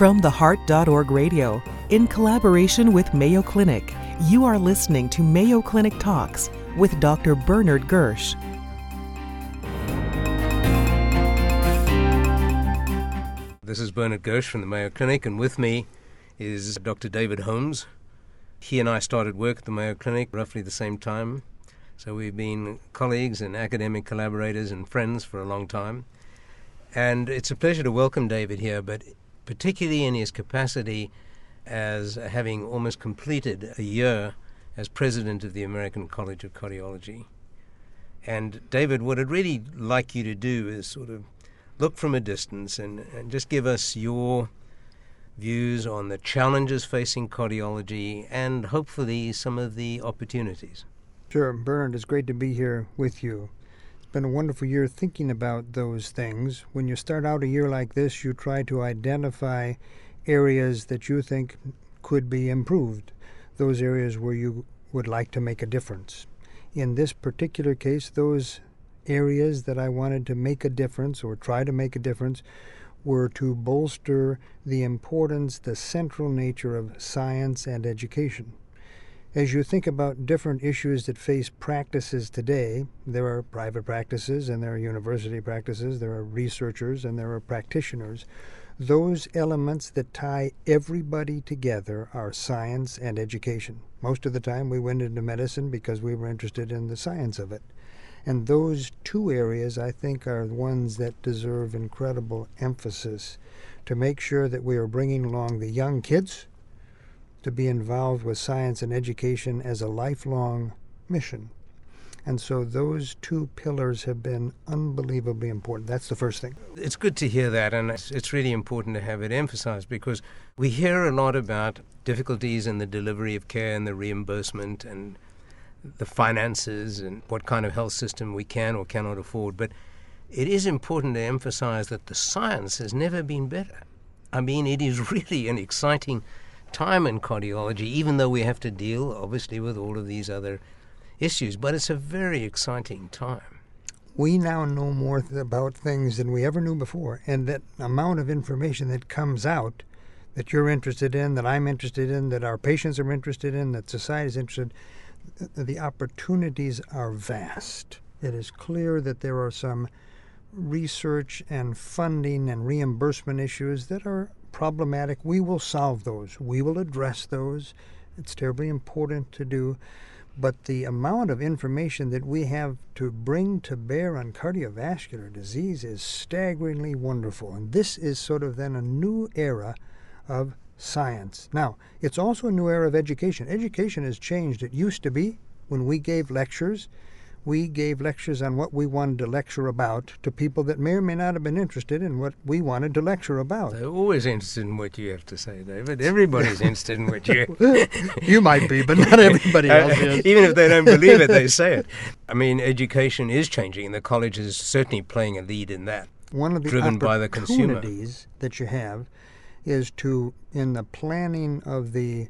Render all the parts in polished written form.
From TheHeart.org Radio, in collaboration with Mayo Clinic, you are listening to Mayo Clinic Talks with Dr. Bernard Gersh. This is Bernard Gersh from the Mayo Clinic, and with me is Dr. David Holmes. He and I started work at the Mayo Clinic roughly the same time, so we've been colleagues and academic collaborators and friends for a long time. And it's a pleasure to welcome David here, but particularly in his capacity as having almost completed a year as president of the American College of Cardiology. And David, what I'd really like you to do is sort of look from a distance and just give us your views on the challenges facing cardiology and hopefully some of the opportunities. Sure, Bernard, it's great to be here with you. Been a wonderful year thinking about those things. When you start out a year like this, you try to identify areas that you think could be improved, those areas where you would like to make a difference. In this particular case, those areas that I wanted to make a difference or try to make a difference were to bolster the importance, the central nature of science and education. As you think about different issues that face practices today, there are private practices and there are university practices, there are researchers and there are practitioners. Those elements that tie everybody together are science and education. Most of the time we went into medicine because we were interested in the science of it. And those two areas, I think, are ones that deserve incredible emphasis to make sure that we are bringing along the young kids to be involved with science and education as a lifelong mission. And so those two pillars have been unbelievably important. That's the first thing. It's good to hear that, and it's really important to have it emphasized because we hear a lot about difficulties in the delivery of care and the reimbursement and the finances and what kind of health system we can or cannot afford. But it is important to emphasize that the science has never been better. I mean, it is really an exciting time in cardiology, even though we have to deal, obviously, with all of these other issues. But it's a very exciting time. We now know more about things than we ever knew before, and that amount of information that comes out that you're interested in, that I'm interested in, that our patients are interested in, that society is interested in, the opportunities are vast. It is clear that there are some research and funding and reimbursement issues that are problematic. We will solve those. We will address those. It's terribly important to do. But the amount of information that we have to bring to bear on cardiovascular disease is staggeringly wonderful. And this is sort of then a new era of science. Now, it's also a new era of education. Education has changed. It used to be when we gave lectures on what we wanted to lecture about to people that may or may not have been interested in what we wanted to lecture about. They're always interested in what you have to say, David. Everybody's interested in what you... You might be, but not everybody else is. Even if they don't believe it, they say it. I mean, education is changing, and the college is certainly playing a lead in that, one of the driven by the consumer. Opportunities that you have is to, in the planning of the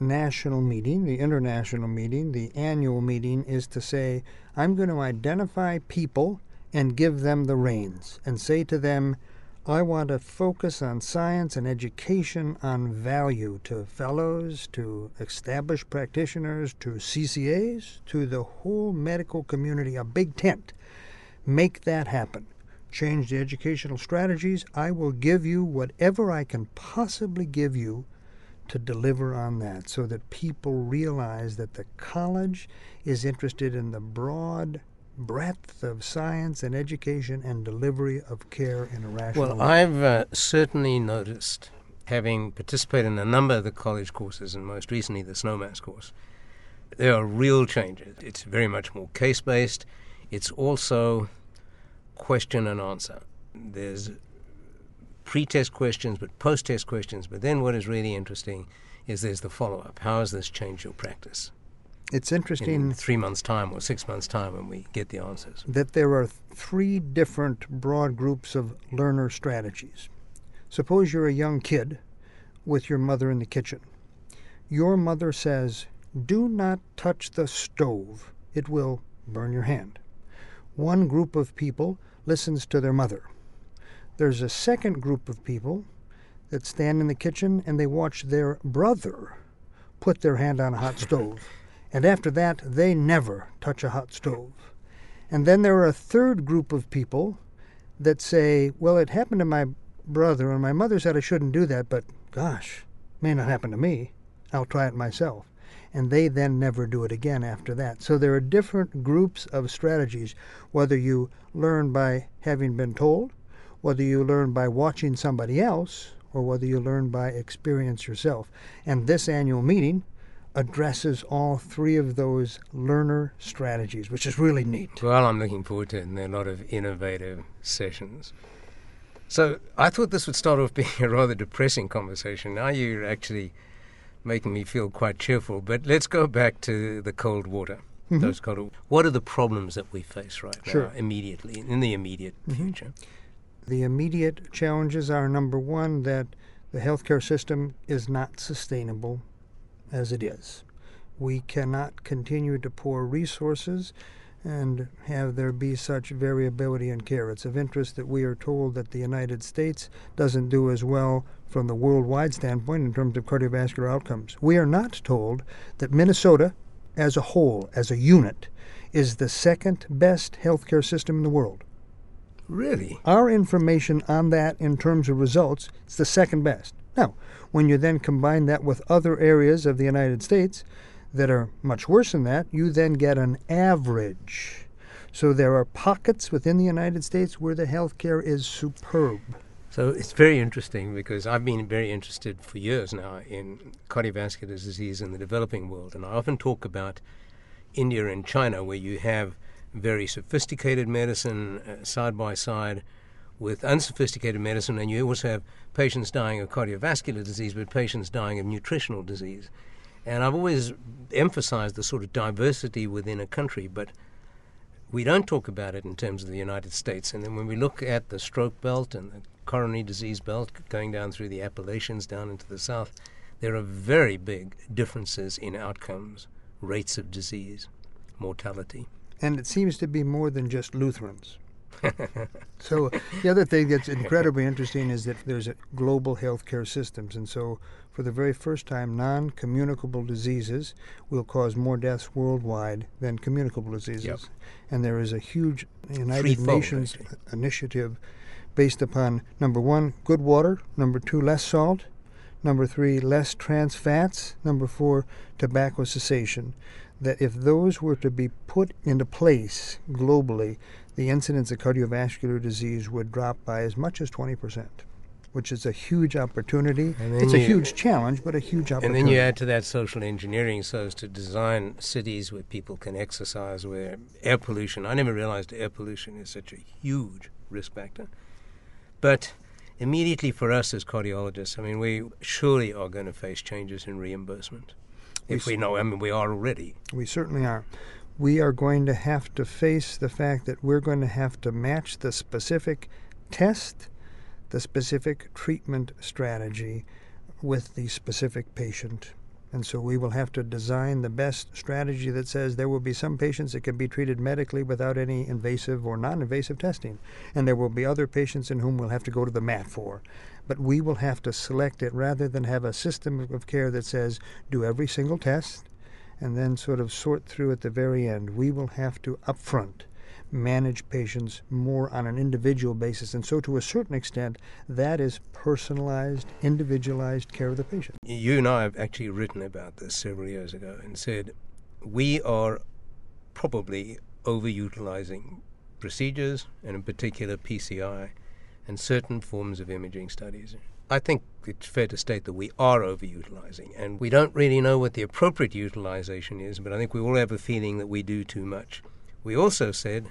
national meeting, the international meeting, the annual meeting, is to say, I'm going to identify people and give them the reins and say to them, I want to focus on science and education on value to fellows, to established practitioners, to CCAs, to the whole medical community, a big tent. Make that happen. Change the educational strategies. I will give you whatever I can possibly give you to deliver on that so that people realize that the college is interested in the broad breadth of science and education and delivery of care in a rational way. Well, I've certainly noticed, having participated in a number of the college courses and most recently the Snowmass course, there are real changes. It's very much more case-based. It's also question and answer. There's pre-test questions, but post-test questions. But then what is really interesting is there's the follow-up. How has this changed your practice? It's interesting. In 3 months' time or 6 months' time when we get the answers. That there are three different broad groups of learner strategies. Suppose you're a young kid with your mother in the kitchen. Your mother says, do not touch the stove. It will burn your hand. One group of people listens to their mother. There's a second group of people that stand in the kitchen and they watch their brother put their hand on a hot stove. And after that, they never touch a hot stove. And then there are a third group of people that say, well, it happened to my brother, and my mother said I shouldn't do that, but gosh, may not happen to me. I'll try it myself. And they then never do it again after that. So there are different groups of strategies, whether you learn by having been told, whether you learn by watching somebody else, or whether you learn by experience yourself. And this annual meeting addresses all three of those learner strategies, which is really neat. Well, I'm looking forward to it, and there are a lot of innovative sessions. So I thought this would start off being a rather depressing conversation. Now you're actually making me feel quite cheerful. But let's go back to the cold water. Mm-hmm. Those cold water. What are the problems that we face right now, sure, immediately, in the immediate future? The immediate challenges are, number one, that the healthcare system is not sustainable as it is. We cannot continue to pour resources and have there be such variability in care. It's of interest that we are told that the United States doesn't do as well from the worldwide standpoint in terms of cardiovascular outcomes. We are not told that Minnesota as a whole, as a unit, is the second best healthcare system in the world. Really? Our information on that in terms of results, it's the second best. Now, when you then combine that with other areas of the United States that are much worse than that, you then get an average. So there are pockets within the United States where the healthcare is superb. So it's very interesting, because I've been very interested for years now in cardiovascular disease in the developing world. And I often talk about India and China, where you have very sophisticated medicine side by side with unsophisticated medicine. And you also have patients dying of cardiovascular disease, but patients dying of nutritional disease. And I've always emphasized the sort of diversity within a country, but we don't talk about it in terms of the United States. And then when we look at the stroke belt and the coronary disease belt going down through the Appalachians down into the south, there are very big differences in outcomes, rates of disease, mortality. And it seems to be more than just Lutherans. So the other thing that's incredibly interesting is that there's a global healthcare systems, and so for the very first time, non-communicable diseases will cause more deaths worldwide than communicable diseases. Yep. And there is a huge United Nations initiative based upon, number one, good water, number two, less salt, number three, less trans fats, number four, tobacco cessation. That if those were to be put into place globally, the incidence of cardiovascular disease would drop by as much as 20%, which is a huge opportunity. It's a huge challenge, but a huge opportunity. And then you add to that social engineering so as to design cities where people can exercise, where air pollution. I never realized air pollution is such a huge risk factor. But immediately for us as cardiologists, I mean, we surely are going to face changes in reimbursement. If we know, I mean, we are already. We certainly are. We are going to have to face the fact that we're going to have to match the specific test, the specific treatment strategy with the specific patient. And so we will have to design the best strategy that says there will be some patients that can be treated medically without any invasive or non-invasive testing. And there will be other patients in whom we'll have to go to the mat for. But we will have to select it rather than have a system of care that says do every single test and then sort of sort through at the very end. We will have to upfront manage patients more on an individual basis. And so to a certain extent, that is personalized, individualized care of the patient. You and I have actually written about this several years ago and said, we are probably overutilizing procedures, and in particular PCI, and certain forms of imaging studies. I think it's fair to state that we are overutilizing, and we don't really know what the appropriate utilization is, but I think we all have a feeling that we do too much. We also said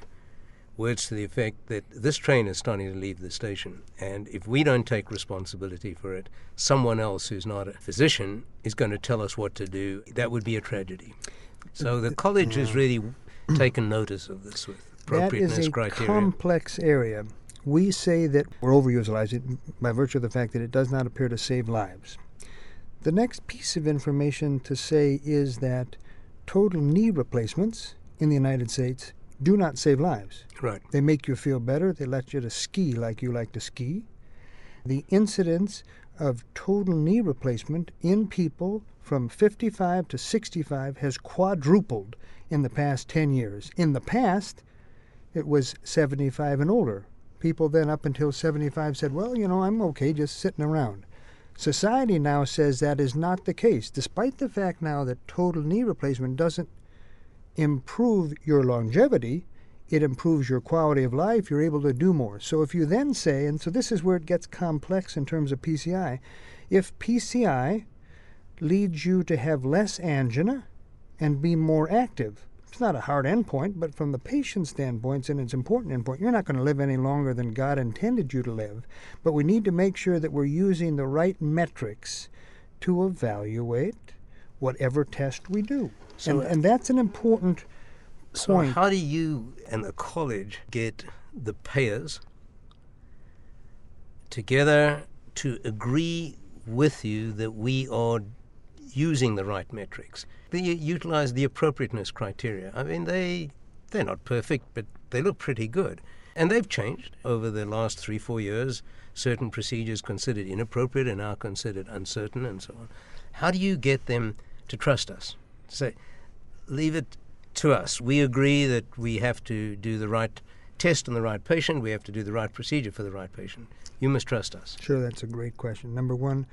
words to the effect that this train is starting to leave the station, and if we don't take responsibility for it, someone else who's not a physician is going to tell us what to do. That would be a tragedy. So the college has really taken notice of this with appropriateness criteria. That is a complex area. We say that we're overutilizing by virtue of the fact that it does not appear to save lives. The next piece of information to say is that total knee replacements in the United States do not save lives. Right. They make you feel better. They let you to ski like you like to ski. The incidence of total knee replacement in people from 55 to 65 has quadrupled in the past 10 years. In the past, it was 75 and older. People then up until 75 said, well, you know, I'm okay just sitting around. Society now says that is not the case, despite the fact now that total knee replacement doesn't improve your longevity, it improves your quality of life, you're able to do more. So if you then say, and so this is where it gets complex in terms of PCI, if PCI leads you to have less angina and be more active, it's not a hard endpoint, but from the patient's standpoint, and it's an important endpoint, you're not going to live any longer than God intended you to live, but we need to make sure that we're using the right metrics to evaluate whatever test we do. So, and that's an important point. How do you and the college get the payers together to agree with you that we are using the right metrics? They utilize the appropriateness criteria. I mean, they're not perfect, but they look pretty good. And they've changed over the last 3-4 years. Certain procedures considered inappropriate are now considered uncertain and so on. How do you get them to trust us? To say, leave it to us. We agree that we have to do the right test on the right patient. We have to do the right procedure for the right patient. You must trust us. Sure, that's a great question. Number one,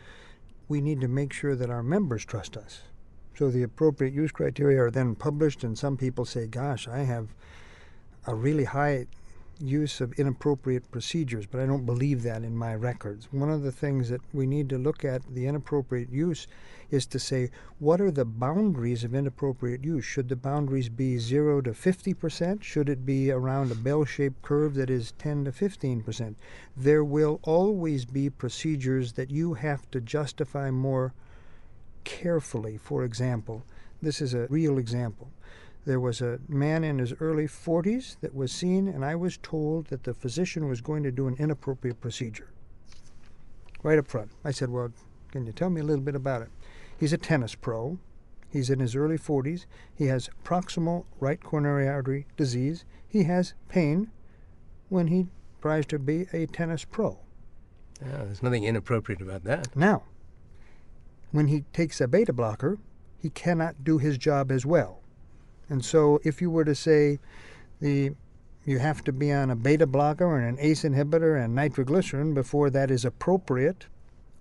we need to make sure that our members trust us. So the appropriate use criteria are then published, and some people say, gosh, I have a really high use of inappropriate procedures, but I don't believe that in my records. One of the things that we need to look at, the inappropriate use, is to say, what are the boundaries of inappropriate use? Should the boundaries be 0 to 50%? Should it be around a bell-shaped curve that is 10 to 15%? There will always be procedures that you have to justify more carefully. For example, this is a real example. There was a man in his early 40s that was seen, and I was told that the physician was going to do an inappropriate procedure right up front. I said, well, can you tell me a little bit about it? He's a tennis pro. He's in his early 40s. He has proximal right coronary artery disease. He has pain when he tries to be a tennis pro. Yeah, there's nothing inappropriate about that. Now, when he takes a beta blocker, he cannot do his job as well. And so if you were to say you have to be on a beta blocker and an ACE inhibitor and nitroglycerin before that is appropriate,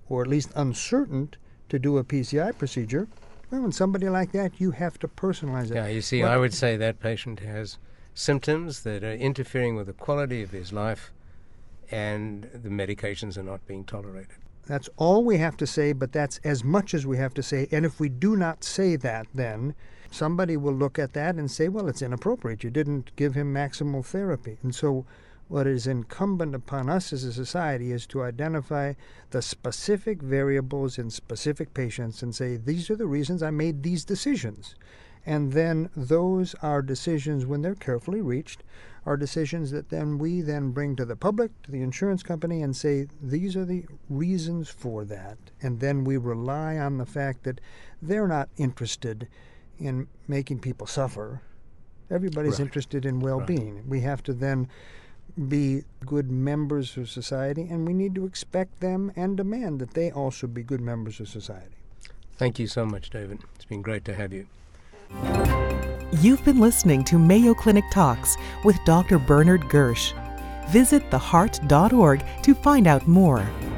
or at least uncertain, to do a PCI procedure, well, when somebody like that, you have to personalize it. Yeah, you see, I would say that patient has symptoms that are interfering with the quality of his life, and the medications are not being tolerated. That's all we have to say, but that's as much as we have to say. And if we do not say that, then somebody will look at that and say, well, it's inappropriate. You didn't give him maximal therapy. And so what is incumbent upon us as a society is to identify the specific variables in specific patients and say, these are the reasons I made these decisions. And then those are decisions, when they're carefully reached, are decisions that then we then bring to the public, to the insurance company, and say, these are the reasons for that. And then we rely on the fact that they're not interested in making people suffer. Everybody's interested in well-being. We have to then be good members of society, and we need to expect them and demand that they also be good members of society. Thank you so much, David. It's been great to have you. You've been listening to Mayo Clinic Talks with Dr. Bernard Gersh. Visit TheHeart.org to find out more.